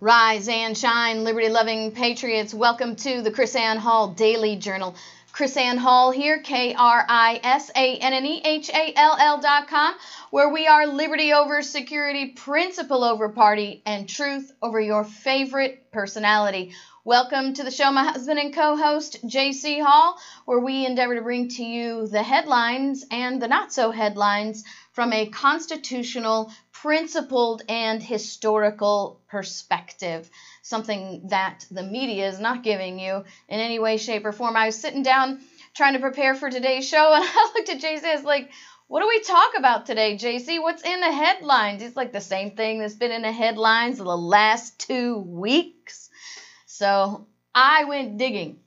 Rise and shine, liberty-loving patriots. Welcome to the KrisAnne Hall Daily Journal. KrisAnne Hall here, KrisAnnehall.com, where we are liberty over security, principle over party, and truth over your favorite personality. Welcome to the show, my husband and co-host, J.C. Hall, where we endeavor to bring to you the headlines and the not-so-headlines from a constitutional principled and historical perspective, something that the media is not giving you in any way, shape, or form. I was sitting down trying to prepare for today's show, and I looked at JC. I was like, what do we talk about today, JC? What's in the headlines? It's like the same thing that's been in the headlines the last 2 weeks. So I went digging,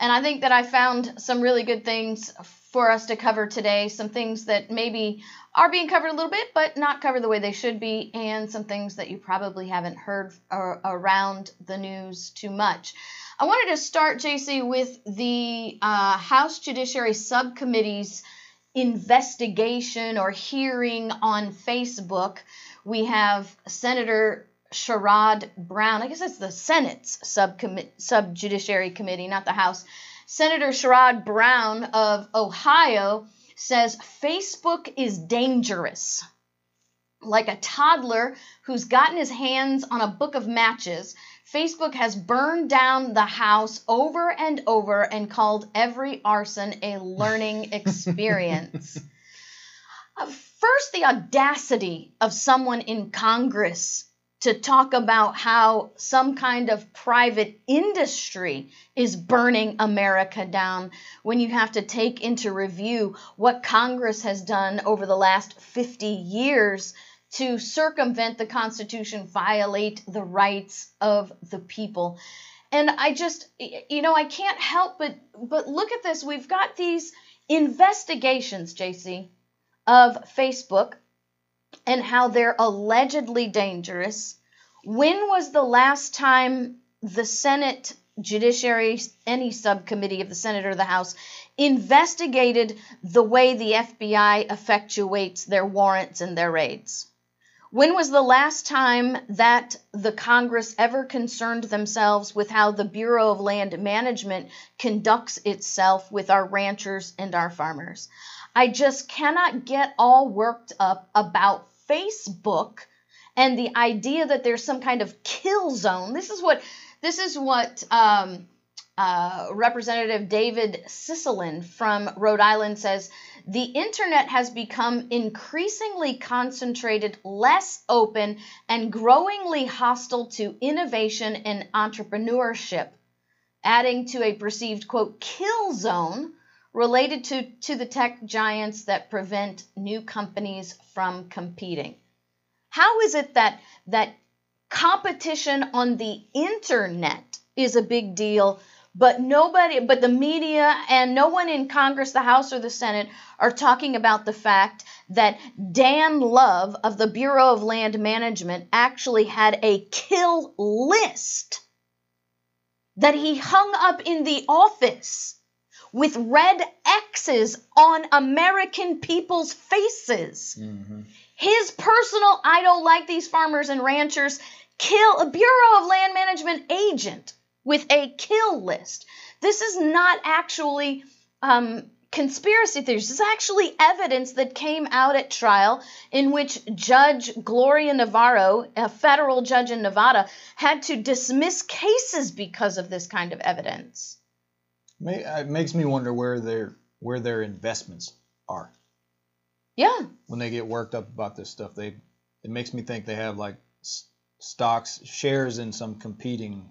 and I think that I found some really good things for us to cover today, some things that maybe are being covered a little bit, but not covered the way they should be, and some things that you probably haven't heard around the news too much. I wanted to start, JC, with the House Judiciary Subcommittee's investigation or hearing on Facebook. We have Senator Sherrod Brown. I guess that's the Senate's Judiciary Committee, not the House. Senator Sherrod Brown of Ohio says Facebook is dangerous. Like a toddler who's gotten his hands on a book of matches, Facebook has burned down the house over and over and called every arson a learning experience. First, the audacity of someone in Congress to talk about how some kind of private industry is burning America down when you have to take into review what Congress has done over the last 50 years to circumvent the Constitution, violate the rights of the people. And I just, you know, I can't help but look at this. We've got these investigations, JC, of Facebook and how they're allegedly dangerous. When was the last time the Senate Judiciary, any subcommittee of the Senate or the House, investigated the way the FBI effectuates their warrants and their raids? When was the last time that the Congress ever concerned themselves with how the Bureau of Land Management conducts itself with our ranchers and our farmers? I just cannot get all worked up about Facebook and the idea that there's some kind of kill zone. This is what Representative David Cicilline from Rhode Island says. The internet has become increasingly concentrated, less open, and growingly hostile to innovation and entrepreneurship, adding to a perceived, quote, kill zone related to the tech giants that prevent new companies from competing. How is it that competition on the internet is a big deal, but the media and no one in Congress, the House or the Senate, are talking about the fact that Dan Love of the Bureau of Land Management actually had a kill list that he hung up in the office with red X's on American people's faces. Mm-hmm. His personal, I don't like these farmers and ranchers, kill a Bureau of Land Management agent with a kill list. This is not actually conspiracy theories. This is actually evidence that came out at trial in which Judge Gloria Navarro, a federal judge in Nevada, had to dismiss cases because of this kind of evidence. It makes me wonder where their investments are. Yeah. When they get worked up about this stuff, it makes me think they have like stocks, shares in some competing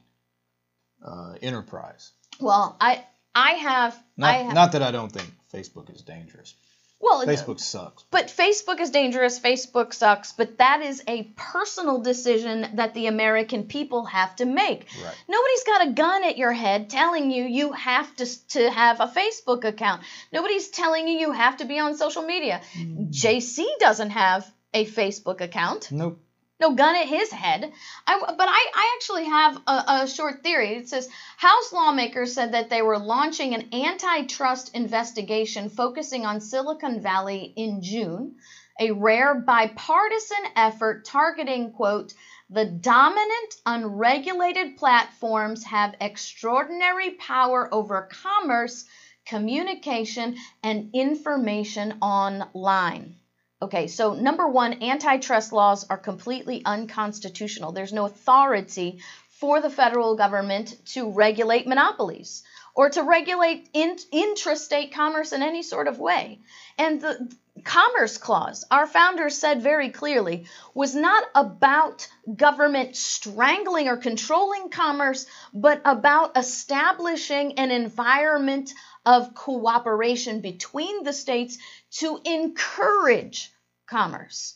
enterprise. Well, not that I don't think Facebook is dangerous. Well, Facebook sucks. But Facebook is dangerous. Facebook sucks. But that is a personal decision that the American people have to make. Right. Nobody's got a gun at your head telling you you have to have a Facebook account. Nobody's telling you you have to be on social media. JC doesn't have a Facebook account. Nope. No gun at his head. But I actually have a short theory. It says, House lawmakers said that they were launching an antitrust investigation focusing on Silicon Valley in June, a rare bipartisan effort targeting, quote, the dominant unregulated platforms have extraordinary power over commerce, communication, and information online. Okay, so number one, antitrust laws are completely unconstitutional. There's no authority for the federal government to regulate monopolies or to regulate intrastate commerce in any sort of way. And the Commerce Clause, our founders said very clearly, was not about government strangling or controlling commerce, but about establishing an environment of cooperation between the states to encourage commerce.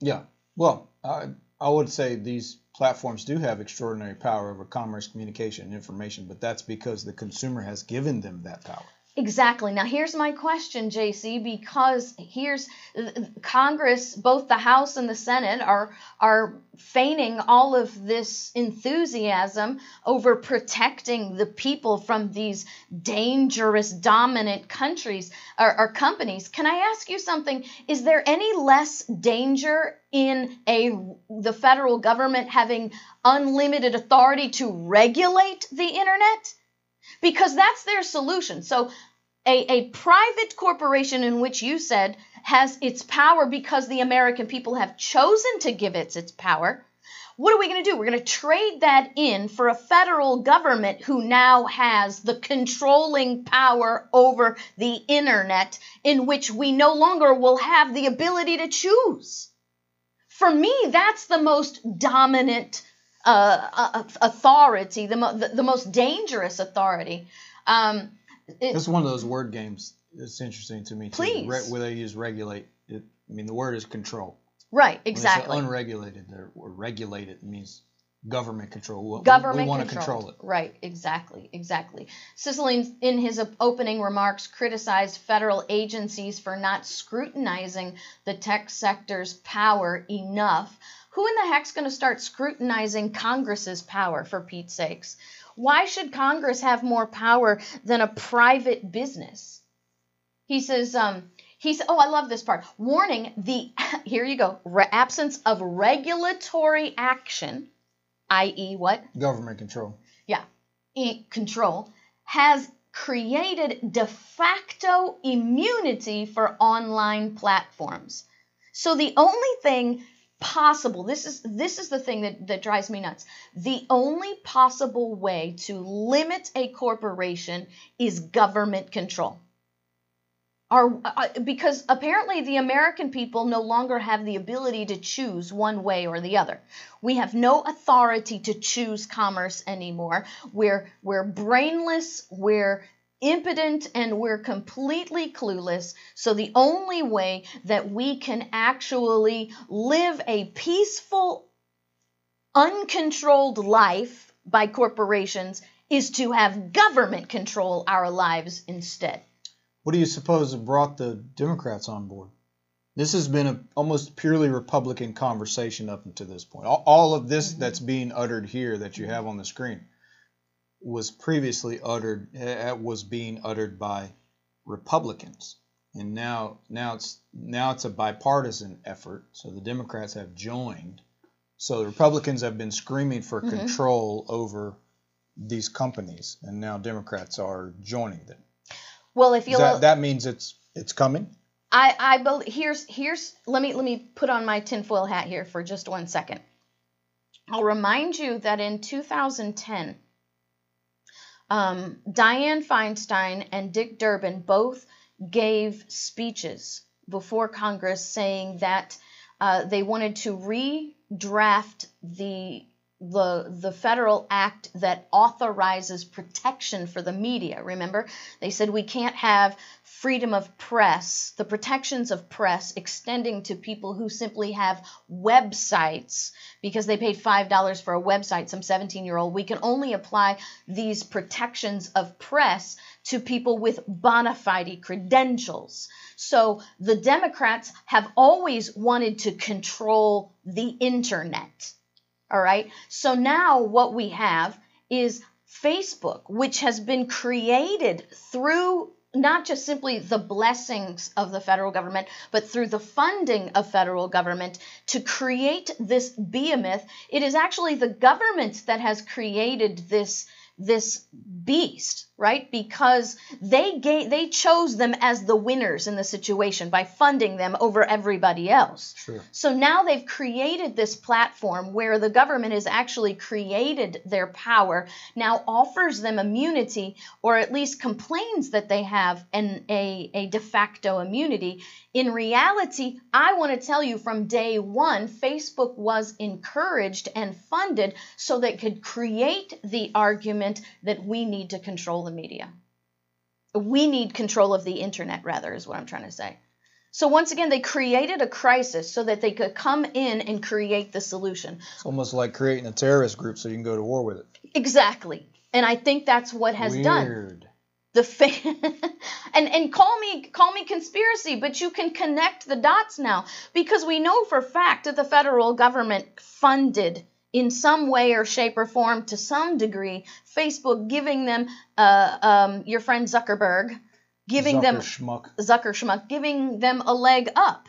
Yeah. Well, I would say these platforms do have extraordinary power over commerce, communication, and information, but that's because the consumer has given them that power. Exactly. Now, here's my question, JC, because here's Congress, both the House and the Senate are feigning all of this enthusiasm over protecting the people from these dangerous, dominant countries or companies. Can I ask you something? Is there any less danger in the federal government having unlimited authority to regulate the internet? Because that's their solution. So a private corporation, in which you said has its power because the American people have chosen to give it its power, what are we going to do? We're going to trade that in for a federal government who now has the controlling power over the internet, in which we no longer will have the ability to choose. For me, that's the most dominant authority, the most dangerous authority. It's one of those word games. It's interesting to me. Please, where they use regulate. I mean, the word is control. Right. Exactly. When it's unregulated or regulated, means government control. We want to control it. Right. Exactly. Exactly. Cicilline, in his opening remarks, criticized federal agencies for not scrutinizing the tech sector's power enough. Who in the heck's going to start scrutinizing Congress's power, for Pete's sakes? Why should Congress have more power than a private business? He says, oh, I love this part. Warning, here you go, absence of regulatory action, i.e. what? Government control. Yeah, control, has created de facto immunity for online platforms. So the only thing possible, this is the thing that drives me nuts. The only possible way to limit a corporation is government control. Because apparently the American people no longer have the ability to choose one way or the other. We have no authority to choose commerce anymore. We're brainless, we're impotent, and we're completely clueless. So the only way that we can actually live a peaceful, uncontrolled life by corporations is to have government control our lives instead. What do you suppose brought the Democrats on board? This has been an almost purely Republican conversation up until this point. All of this that's being uttered here that you have on the screen was previously uttered, was being uttered by Republicans, and now it's a bipartisan effort. So the Democrats have joined. So the Republicans have been screaming for control over these companies, and now Democrats are joining them. Well, if you that means it's coming. I believe here's let me put on my tinfoil hat here for just 1 second. I'll remind you that in 2010. Dianne Feinstein and Dick Durbin both gave speeches before Congress saying that they wanted to redraft the federal act that authorizes protection for the media. Remember, they said we can't have freedom of press, the protections of press extending to people who simply have websites because they paid $5 for a website, some 17-year-old. We can only apply these protections of press to people with bona fide credentials. So the Democrats have always wanted to control the internet. All right. So now what we have is Facebook, which has been created through not just simply the blessings of the federal government, but through the funding of federal government to create this behemoth. It is actually the government that has created this beast, right? Because they chose them as the winners in the situation by funding them over everybody else. True. So now they've created this platform where the government has actually created their power, now offers them immunity, or at least complains that they have a de facto immunity. In reality, I want to tell you from day one, Facebook was encouraged and funded so they could create the argument that we need to control the media. We need control of the internet, rather, is what I'm trying to say. So once again, they created a crisis so that they could come in and create the solution. It's almost like creating a terrorist group so you can go to war with it. Exactly. And I think that's what has done. Weird. And call me conspiracy, but you can connect the dots now because we know for a fact that the federal government funded in some way or shape or form to some degree Facebook, giving them your friend Zuckerberg, giving them a leg up.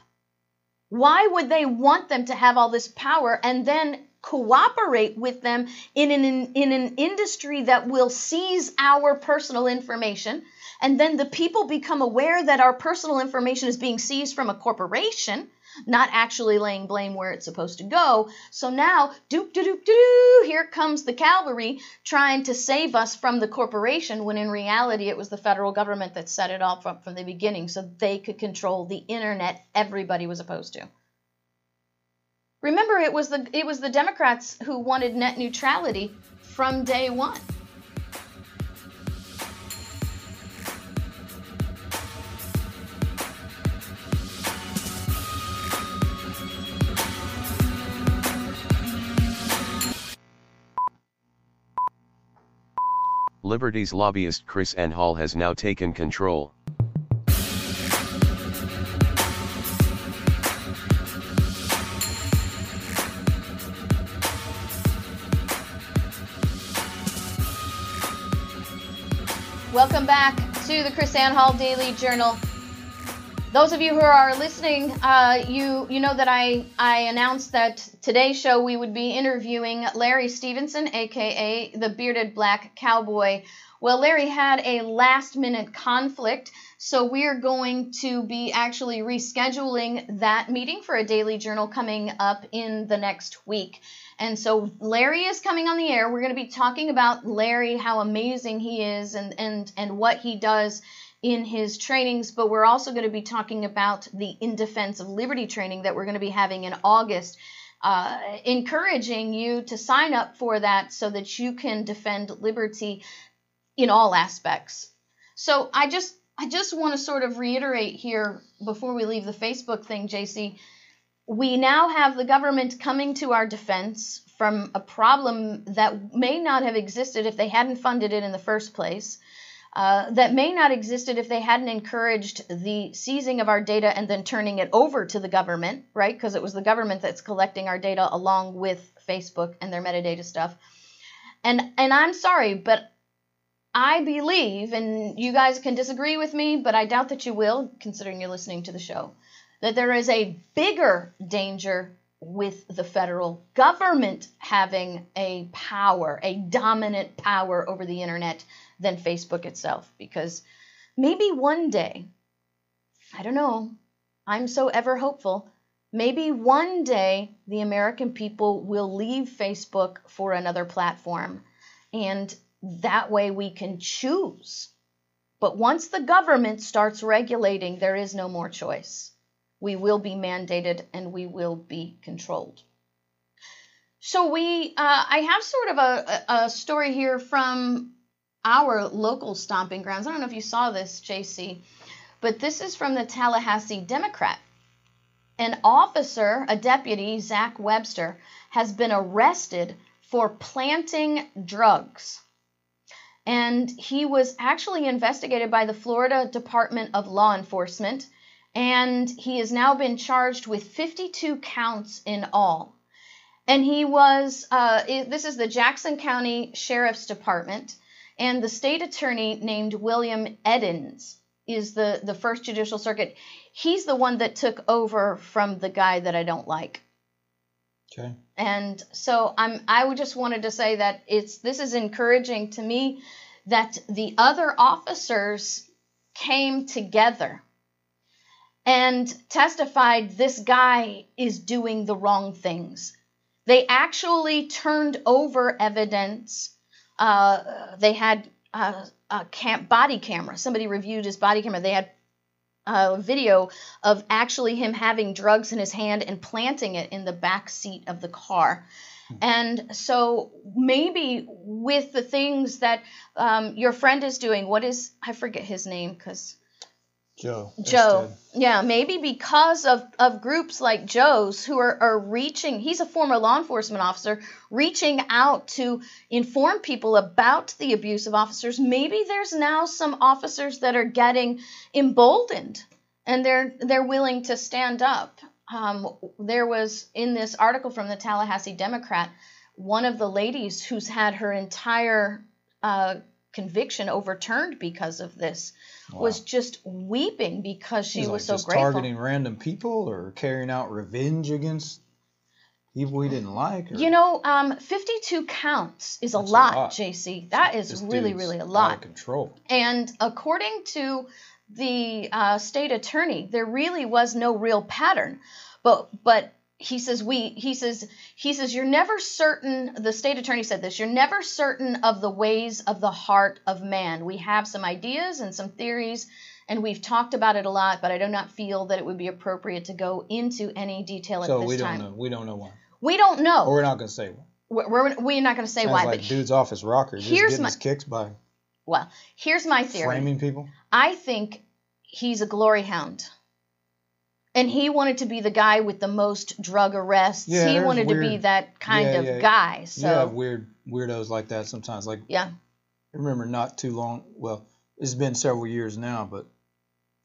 Why would they want them to have all this power and then cooperate with them in an industry that will seize our personal information, and then the people become aware that our personal information is being seized from a corporation, not actually laying blame where it's supposed to go. So now, here comes the cavalry trying to save us from the corporation, when in reality it was the federal government that set it all up from the beginning so they could control the internet everybody was opposed to. Remember, it was the Democrats who wanted net neutrality from day one. Liberty's lobbyist KrisAnne Hall has now taken control. Welcome back to the KrisAnne Hall Daily Journal. Those of you who are listening, you know that I announced that today's show we would be interviewing Larry Stevenson, a.k.a. the Bearded Black Cowboy. Well, Larry had a last-minute conflict, so we're going to be actually rescheduling that meeting for a Daily Journal coming up in the next week. And so Larry is coming on the air. We're going to be talking about Larry, how amazing he is, and what he does in his trainings. But we're also going to be talking about the In Defense of Liberty training that we're going to be having in August, encouraging you to sign up for that so that you can defend liberty in all aspects. So I just want to sort of reiterate here before we leave the Facebook thing, JC. We now have the government coming to our defense from a problem that may not have existed if they hadn't funded it in the first place, that may not have existed if they hadn't encouraged the seizing of our data and then turning it over to the government, right? Because it was the government that's collecting our data along with Facebook and their metadata stuff. And I'm sorry, but I believe, and you guys can disagree with me, but I doubt that you will, considering you're listening to the show, that there is a bigger danger with the federal government having a power, a dominant power over the internet than Facebook itself. Because maybe one day, I don't know, I'm so ever hopeful, maybe one day the American people will leave Facebook for another platform. And That way we can choose. But once the government starts regulating, there is no more choice. We will be mandated and we will be controlled. So I have sort of a story here from our local stomping grounds. I don't know if you saw this, JC, but this is from the Tallahassee Democrat. An officer, a deputy, Zach Webster, has been arrested for planting drugs. And he was actually investigated by the Florida Department of Law Enforcement, and he has now been charged with 52 counts in all. And he was, this is the Jackson County Sheriff's Department, and the state attorney named William Eddins is the first judicial circuit. He's the one that took over from the guy that I don't like. Okay. And so I just wanted to say that this is encouraging to me that the other officers came together and testified this guy is doing the wrong things. They actually turned over evidence. They had a body camera. Somebody reviewed his body camera. They had a video of actually him having drugs in his hand and planting it in the back seat of the car. And so maybe with the things that your friend is doing, I forget his name because... Joe. Yeah, maybe because of groups like Joe's who are reaching, he's a former law enforcement officer, reaching out to inform people about the abuse of officers. Maybe there's now some officers that are getting emboldened and they're willing to stand up. There was, in this article from the Tallahassee Democrat, one of the ladies who's had her entire conviction overturned because of this, wow, was just weeping because she was so grateful. Targeting random people or carrying out revenge against people he didn't like? Or... 52 counts is a lot, JC. That is really, really a lot. Out of control. And according to the state attorney, there really was no real pattern. But He says, you're never certain, the state attorney said this, you're never certain of the ways of the heart of man. We have some ideas and some theories, and we've talked about it a lot, but I do not feel that it would be appropriate to go into any detail at this time. So we don't know why. We don't know. Or we're not going to say why. We're not going to say why. Sounds like but dude's off his rocker. He's getting his kicks by... Well, here's my theory. Framing people? I think he's a glory hound. And he wanted to be the guy with the most drug arrests. Yeah, he wanted to be that kind of guy. So. You have weirdos like that sometimes. Like, yeah. I remember not too long, well, it's been several years now, but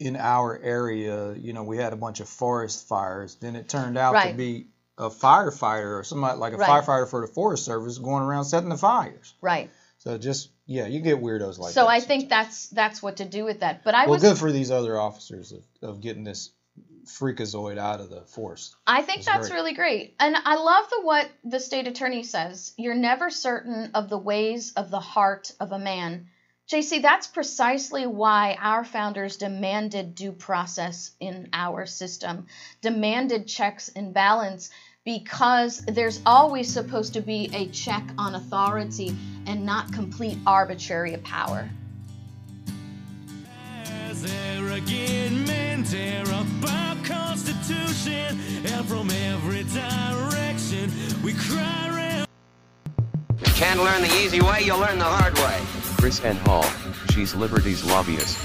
in our area, we had a bunch of forest fires. Then it turned out to be a firefighter or somebody like a firefighter for the Forest Service going around setting the fires. Right. So just, you get weirdos like that. So I think that's what to do with that. But good for these other officers of getting this freakazoid out of the force. I think that's really great. And I love what the state attorney says. You're never certain of the ways of the heart of a man. JC, that's precisely why our founders demanded due process in our system, demanded checks and balance, because there's always supposed to be a check on authority and not complete arbitrary power. Again, men tear up our Constitution, and from every direction we cry around. If you can't learn the easy way, you'll learn the hard way. KrisAnne Hall, she's Liberty's lobbyist.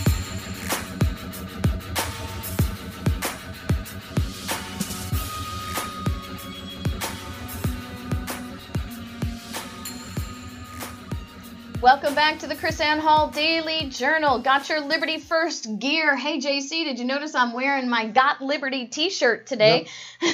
Welcome back to the KrisAnne Hall Daily Journal. Got your Liberty First gear. Hey, JC, did you notice I'm wearing my Got Liberty t-shirt today? Yep.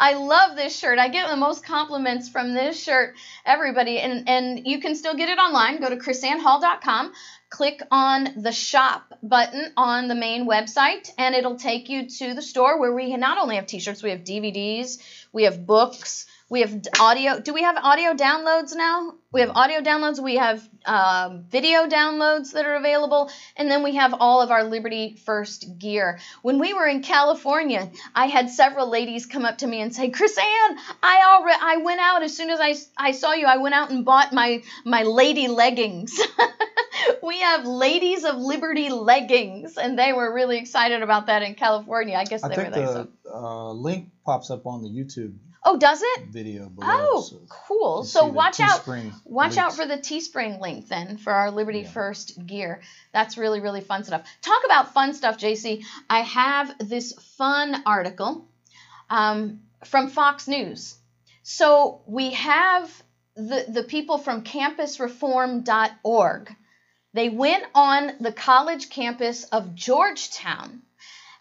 I love this shirt. I get the most compliments from this shirt, everybody. And you can still get it online. Go to krisannehall.com. Click on the shop button on the main website, and it'll take you to the store where we not only have t-shirts, we have DVDs, we have books, We have audio. Do we have audio downloads now? We have audio downloads. We have video downloads that are available. And then we have all of our Liberty First gear. When we were in California, I had several ladies come up to me and say, KrisAnne, I went out as soon as I saw you. I went out and bought my lady leggings. We have Ladies of Liberty leggings, and they were really excited about that in California. I guess they were there. I think the link pops up on the YouTube. Oh, does it? Video below. Oh, so cool. So watch out. Watch out for the Teespring link then for our Liberty First gear. That's really, really fun stuff. Talk about fun stuff, JC. I have this fun article from Fox News. So we have the people from campusreform.org. They went on the college campus of Georgetown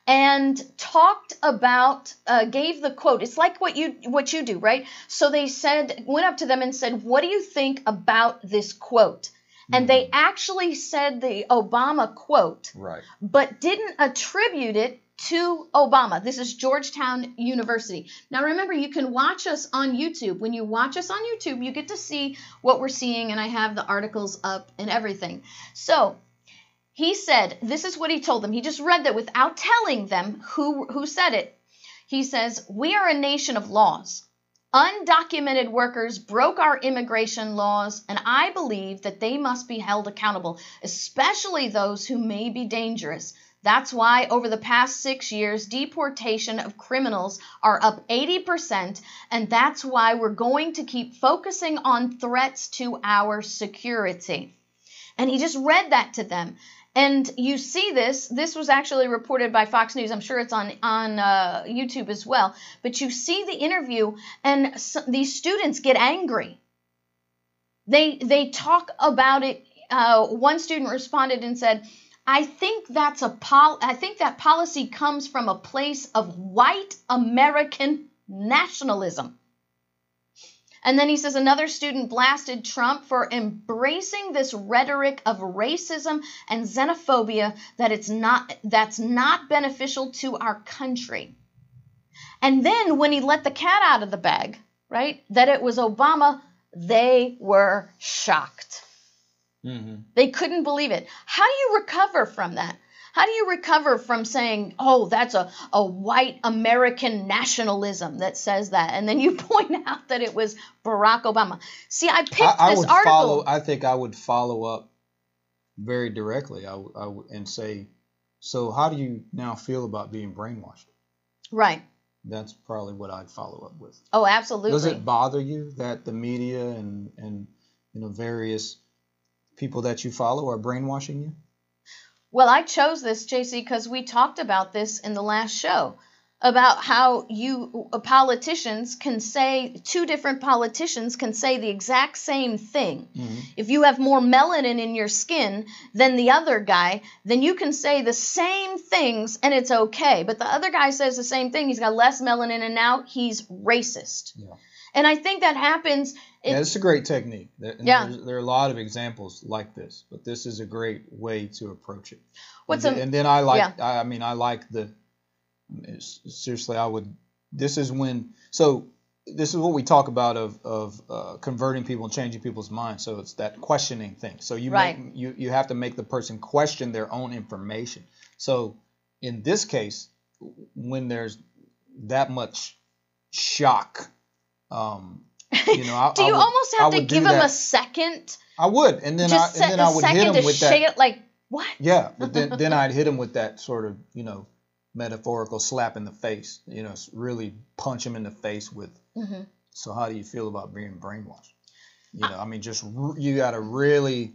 and talked about, gave the quote. It's like what you do, right? So they said, went up to them and said, what do you think about this quote? And they actually said the Obama quote, right, but didn't attribute it to Obama. This is Georgetown University. Now remember, you can watch us on YouTube. When you watch us on YouTube, you get to see what we're seeing, and I have the articles up and everything. So he said, this is what he told them. He just read that without telling them who said it. He says, we are a nation of laws. Undocumented workers broke our immigration laws, and I believe that they must be held accountable, especially those who may be dangerous. That's why over the past 6 years, deportation of criminals are up 80%, and that's why we're going to keep focusing on threats to our security. And he just read that to them. And you see this. This was actually reported by Fox News. I'm sure it's on YouTube as well. But you see the interview, and these students get angry. They talk about it. One student responded and said, I think that policy comes from a place of white American nationalism. And then he says another student blasted Trump for embracing this rhetoric of racism and xenophobia that's not beneficial to our country. And then when he let the cat out of the bag, right, that it was Obama, they were shocked. Mm-hmm. They couldn't believe it. How do you recover from that? How do you recover from saying, oh, that's a white American nationalism that says that, and then you point out that it was Barack Obama? See, I picked this article. I think I would follow up very directly and say, so how do you now feel about being brainwashed? Right. That's probably what I'd follow up with. Oh, absolutely. Does it bother you that the media and you know, various people that you follow are brainwashing you? Well, I chose this, JC, because we talked about this in the last show about how politicians can say, two different politicians can say the exact same thing. Mm-hmm. If you have more melanin in your skin than the other guy, then you can say the same things and it's okay. But the other guy says the same thing. He's got less melanin and now he's racist. Yeah. And I think that happens. It's a great technique. There are a lot of examples like this, but this is a great way to approach it. This is what we talk about of converting people and changing people's minds. So it's that questioning thing. So you have to make the person question their own information. So in this case, when there's that much shock, do you almost have to give him a second? I would, and then I would hit him with that. Like what? Yeah, but then I'd hit him with that sort of metaphorical slap in the face. Really punch him in the face with. Mm-hmm. So how do you feel about being brainwashed? You got to really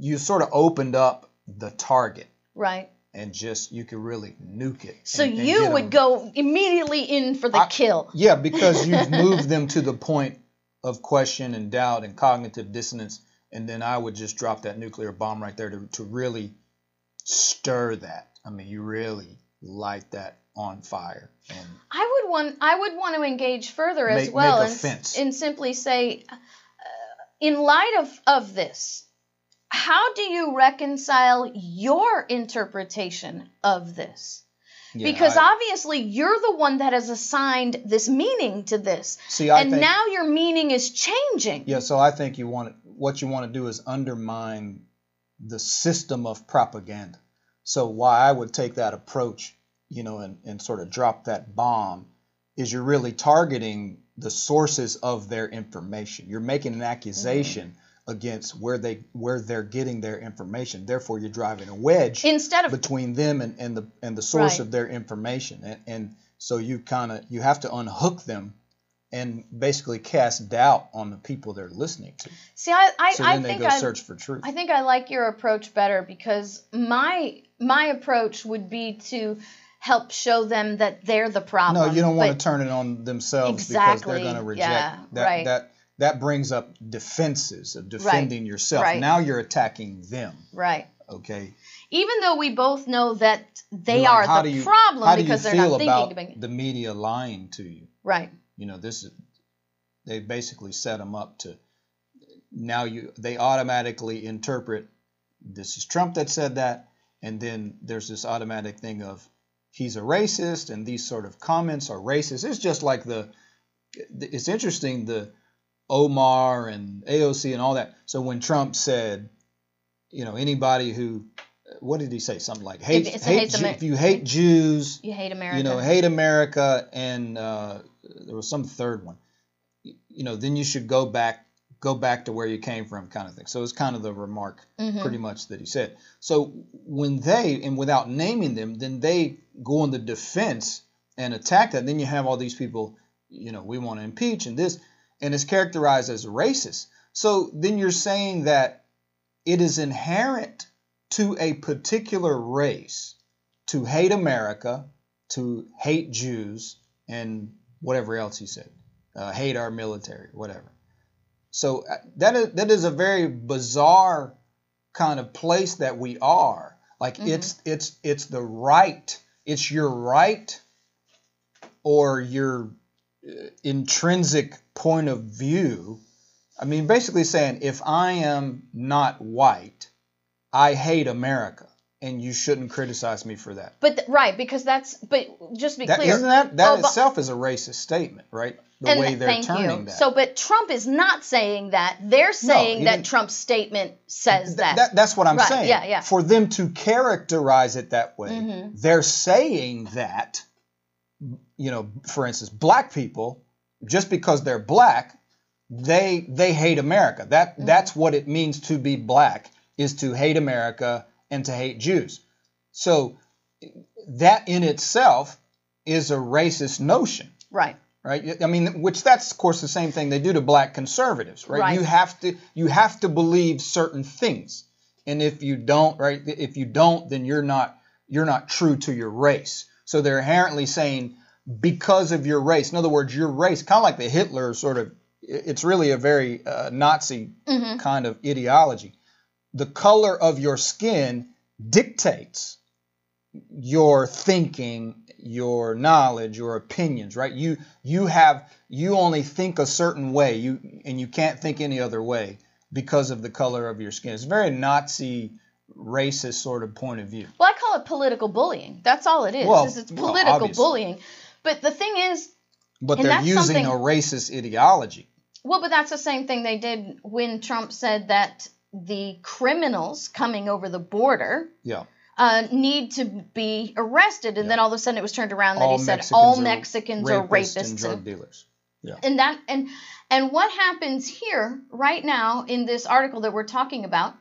you sort of opened up the target, right? And you could really nuke it. So you would go immediately in for the kill. Yeah, because you've moved them to the point of question and doubt and cognitive dissonance. And then I would just drop that nuclear bomb right there to really stir that. I mean, you really light that on fire. And I would want to engage further as well and simply say, in light of this, how do you reconcile your interpretation of this? Yeah, because obviously you're the one that has assigned this meaning to this. See, I think now your meaning is changing. Yeah, so I think what you want to do is undermine the system of propaganda. So why I would take that approach, you know, and sort of drop that bomb is you're really targeting the sources of their information. You're making an accusation against where they're getting their information. Therefore, you're driving a wedge between them and the source of their information. And so you have to unhook them and basically cast doubt on the people they're listening to. See, I think they go search for truth. I think I like your approach better, because my approach would be to help show them that they're the problem. No, you don't want to turn it on themselves, exactly, because they're going to reject that. Right. That brings up defenses of defending yourself. Right. Now you're attacking them. Right. Okay. Even though we both know that they are the problem because they're not thinking about the media lying to you. Right. You know, they basically set them up to now. They automatically interpret this is Trump that said that, and then there's this automatic thing of he's a racist and these sort of comments are racist. It's just like it's interesting Omar and AOC and all that. So when Trump said, you know, anybody who, what did he say? Something like, if you hate Jews, you hate America. You know, hate America, and there was some third one. You know, then you should go back to where you came from, kind of thing. So it's kind of the remark, pretty much, that he said. So when without naming them, then they go on the defense and attack that. And then you have all these people, you know, we want to impeach and this. And it's characterized as racist. So then you're saying that it is inherent to a particular race to hate America, to hate Jews, and whatever else he said, hate our military, whatever. So that is a very bizarre kind of place that we are. Like it's the right, it's your right or your intrinsic point of view. I mean, basically saying, if I am not white, I hate America, and you shouldn't criticize me for that. But just to be clear, isn't that itself is a racist statement, right? The way they're turning that. So, but Trump is not saying that. They're saying that Trump's statement says that. That's what I'm saying. Yeah, yeah. For them to characterize it that way, they're saying that. You know, for instance, black people, just because they're black, they hate America. That's what it means to be black, is to hate America and to hate Jews. So that in itself is a racist notion. Right. Right. I mean, which that's, of course, the same thing they do to black conservatives. Right. You have to believe certain things. And if you don't, then you're not true to your race. So they're inherently saying, because of your race. In other words, your race, kind of like the Hitler sort of, it's really a very Nazi kind of ideology. The color of your skin dictates your thinking, your knowledge, your opinions, right? You only think a certain way, and you can't think any other way because of the color of your skin. It's very Nazi, racist sort of point of view. Well, I call it political bullying. That's all it is. Well, it's political bullying. But the thing is, but they're using a racist ideology. Well, but that's the same thing they did when Trump said that the criminals coming over the border need to be arrested, and then all of a sudden it was turned around that he said all Mexicans are rapists and drug dealers. Yeah. And what happens here right now in this article that we're talking about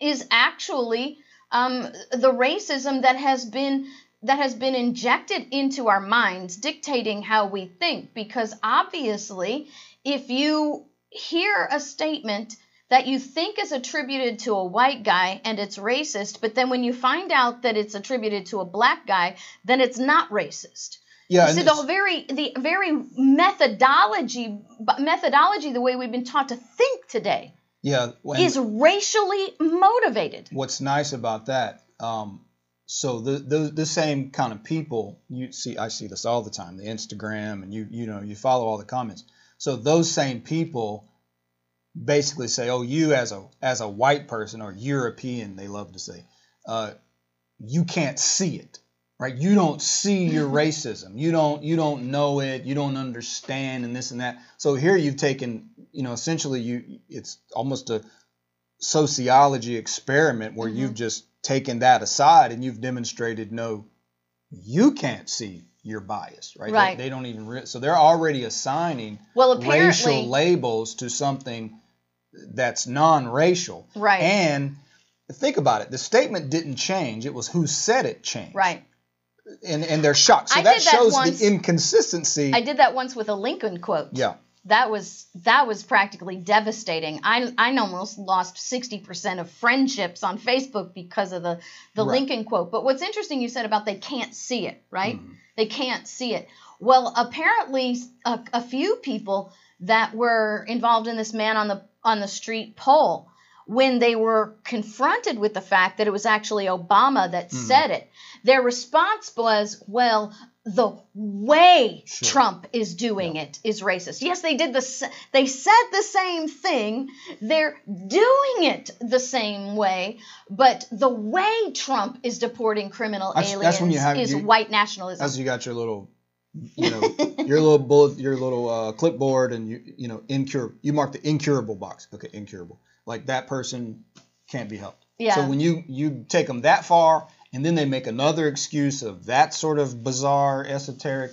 is actually the racism that has been injected into our minds, dictating how we think. Because obviously, if you hear a statement that you think is attributed to a white guy and it's racist, but then when you find out that it's attributed to a black guy, then it's not racist. Yeah, so the very methodology, the way we've been taught to think today, is racially motivated. What's nice about that, so the same kind of people, I see this all the time, the Instagram, and you follow all the comments. So those same people basically say, oh, you as a white person or European, they love to say, you can't see it. right? You don't see your racism. You don't know it. You don't understand and this and that. So here you've taken, essentially it's almost a sociology experiment where you've just taken that aside and you've demonstrated, no, you can't see your bias, right? Right. They don't even so they're already assigning racial labels to something that's non-racial. Right. And think about it. The statement didn't change. It was who said it changed. Right. And they're shocked. So that shows the inconsistency. I did that once with a Lincoln quote. Yeah. That was practically devastating. I almost lost 60% of friendships on Facebook because of the Lincoln quote. But what's interesting you said about they can't see it, right? Mm-hmm. They can't see it. Well, apparently a few people that were involved in this man on the street poll, when they were confronted with the fact that it was actually Obama that said it, their response was, well, the way Trump is doing it is racist. Yes, they said the same thing. They're doing it the same way, but the way Trump is deporting criminal aliens is white nationalism. That's you got your little, your little bullet, your little clipboard, and you mark the incurable box. Okay, incurable. Like that person can't be helped. Yeah. So when you take them that far, and then they make another excuse of that sort of bizarre, esoteric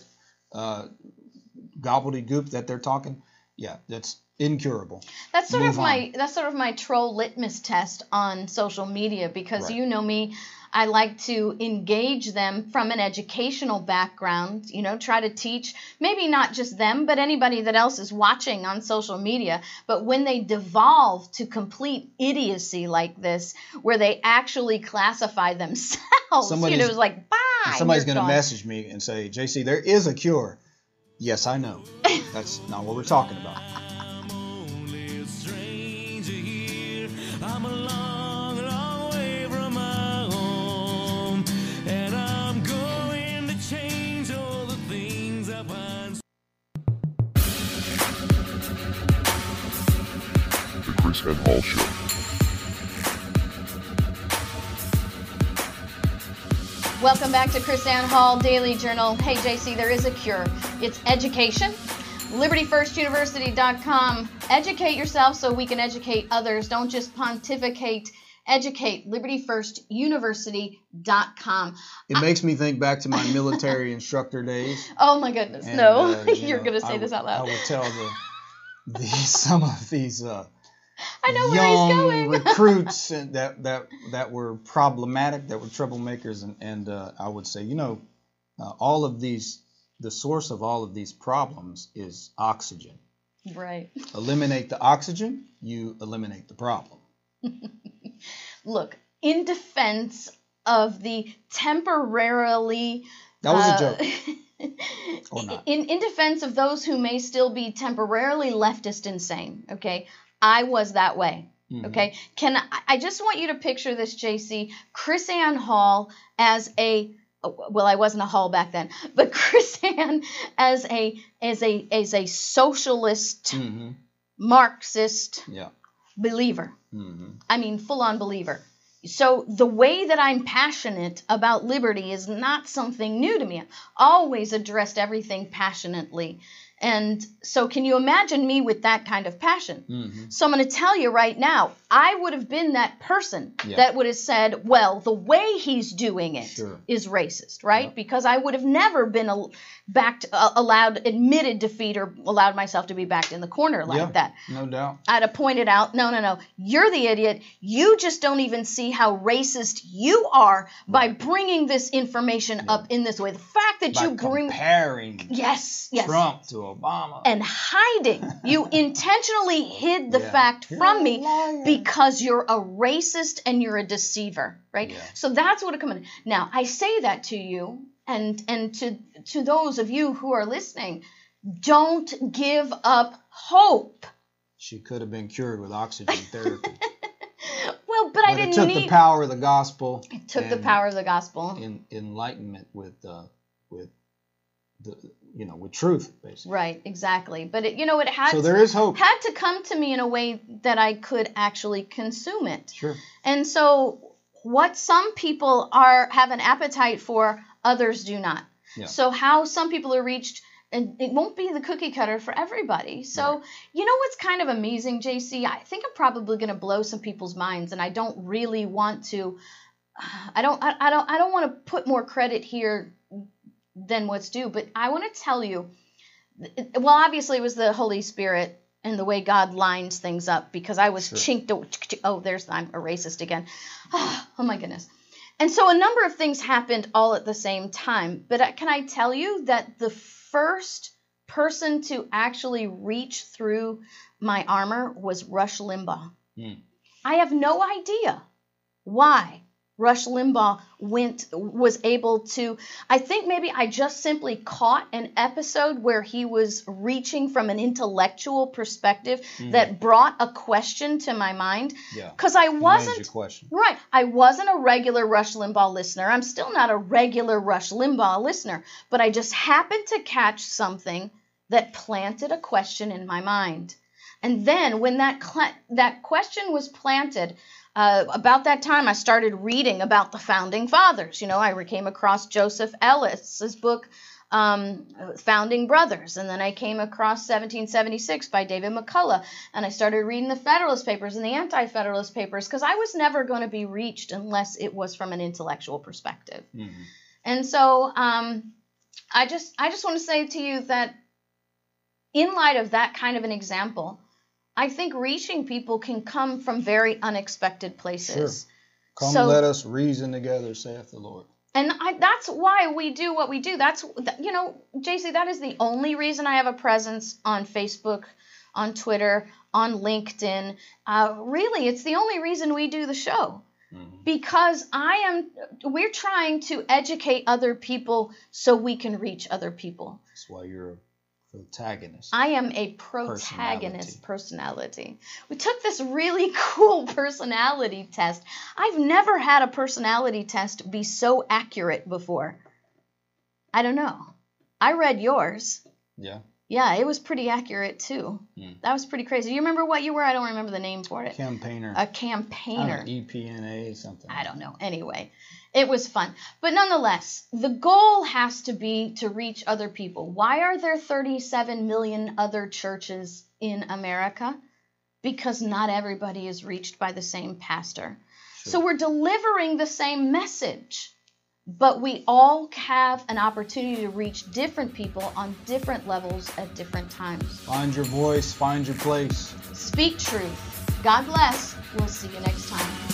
gobbledygook that they're talking. Yeah, that's incurable. That's sort of my troll litmus test on social media, because you know me, I like to engage them from an educational background, try to teach, maybe not just them, but anybody that else is watching on social media. But when they devolve to complete idiocy like this, where they actually classify themselves, it's like, bye. Somebody's going to message me and say, JC, there is a cure. Yes, I know. That's not what we're talking about. I'm only a stranger here. I'm alone. And Hall Show. Welcome back to KrisAnne Hall Daily Journal. Hey, JC, there is a cure. It's education. LibertyFirstUniversity.com. Educate yourself so we can educate others. Don't just pontificate. Educate. LibertyFirstUniversity.com. It makes me think back to my military instructor days. Oh, my goodness. And, you're going to say this out loud. I would tell some of these... I know where he's going. Recruits that were problematic, that were troublemakers, and I would say, all of these, the source of all of these problems is oxygen. Right. Eliminate the oxygen, you eliminate the problem. Look, in defense of the temporarily. That was a joke. Or not. In defense of those who may still be temporarily leftist insane. Okay. I was that way, okay? I just want you to picture this, JC, KrisAnne Hall as I wasn't a Hall back then, but KrisAnne as a socialist, Marxist believer. I mean, full-on believer. So the way that I'm passionate about liberty is not something new to me. I've always addressed everything passionately. And so can you imagine me with that kind of passion? So I'm going to tell you right now, I would have been that person that would have said, well, the way he's doing it is racist, right? Yep. Because I would have never been admitted defeat or allowed myself to be backed in the corner like that. No doubt. I'd have pointed out, no, you're the idiot. You just don't even see how racist you are by bringing this information up in this way. The fact that you bring... comparing Trump to Obama. And hiding. You intentionally hid the fact from me because you're a racist and you're a deceiver, right? Yeah. So that's what it comes in. Now, I say that to you and to those of you who are listening, don't give up hope. She could have been cured with oxygen therapy. Well, but I didn't need... It took the power of the gospel. It took the power of the gospel. Enlightenment with the... with truth, basically. Right, exactly. But it had so there is hope. Had to come to me in a way that I could actually consume it. Sure. And so, what some people have an appetite for, others do not. Yeah. So how some people are reached, and it won't be the cookie cutter for everybody. So, right. You know what's kind of amazing, JC? I think I'm probably going to blow some people's minds, and I don't really want to. I don't want to put more credit here than what's due, but I want to tell you, well, obviously it was the Holy Spirit and the way God lines things up, because I was chinked. Oh, there's, I'm a racist again. Oh my goodness. And so a number of things happened all at the same time, but can I tell you that the first person to actually reach through my armor was Rush Limbaugh. Mm. I have no idea why Rush Limbaugh was able to, I think maybe I just simply caught an episode where he was reaching from an intellectual perspective that brought a question to my mind. Yeah. Cause I wasn't a regular Rush Limbaugh listener. I'm still not a regular Rush Limbaugh listener, but I just happened to catch something that planted a question in my mind. And then when that question was planted, about that time, I started reading about the Founding Fathers. You know, I came across Joseph Ellis's book, Founding Brothers, and then I came across 1776 by David McCullough, and I started reading the Federalist Papers and the Anti-Federalist Papers, because I was never going to be reached unless it was from an intellectual perspective. Mm-hmm. And so I just want to say to you that in light of that kind of an example, I think reaching people can come from very unexpected places. Sure. Come, so, let us reason together, saith the Lord. And that's why we do what we do. That's, you know, JC, that is the only reason I have a presence on Facebook, on Twitter, on LinkedIn. Really, it's the only reason we do the show. Mm-hmm. Because we're trying to educate other people so we can reach other people. That's why you're protagonist. I am a protagonist personality. We took this really cool personality test. I've never had a personality test be so accurate before. I don't know. I read yours. Yeah. Yeah, it was pretty accurate too. Mm. That was pretty crazy. You remember what you were? I don't remember the name for it. Campaigner. A campaigner. EPNA something. I don't know. Anyway, it was fun. But nonetheless, the goal has to be to reach other people. Why are there 37 million other churches in America? Because not everybody is reached by the same pastor. Sure. So we're delivering the same message, but we all have an opportunity to reach different people on different levels at different times. Find your voice, find your place. Speak truth. God bless. We'll see you next time.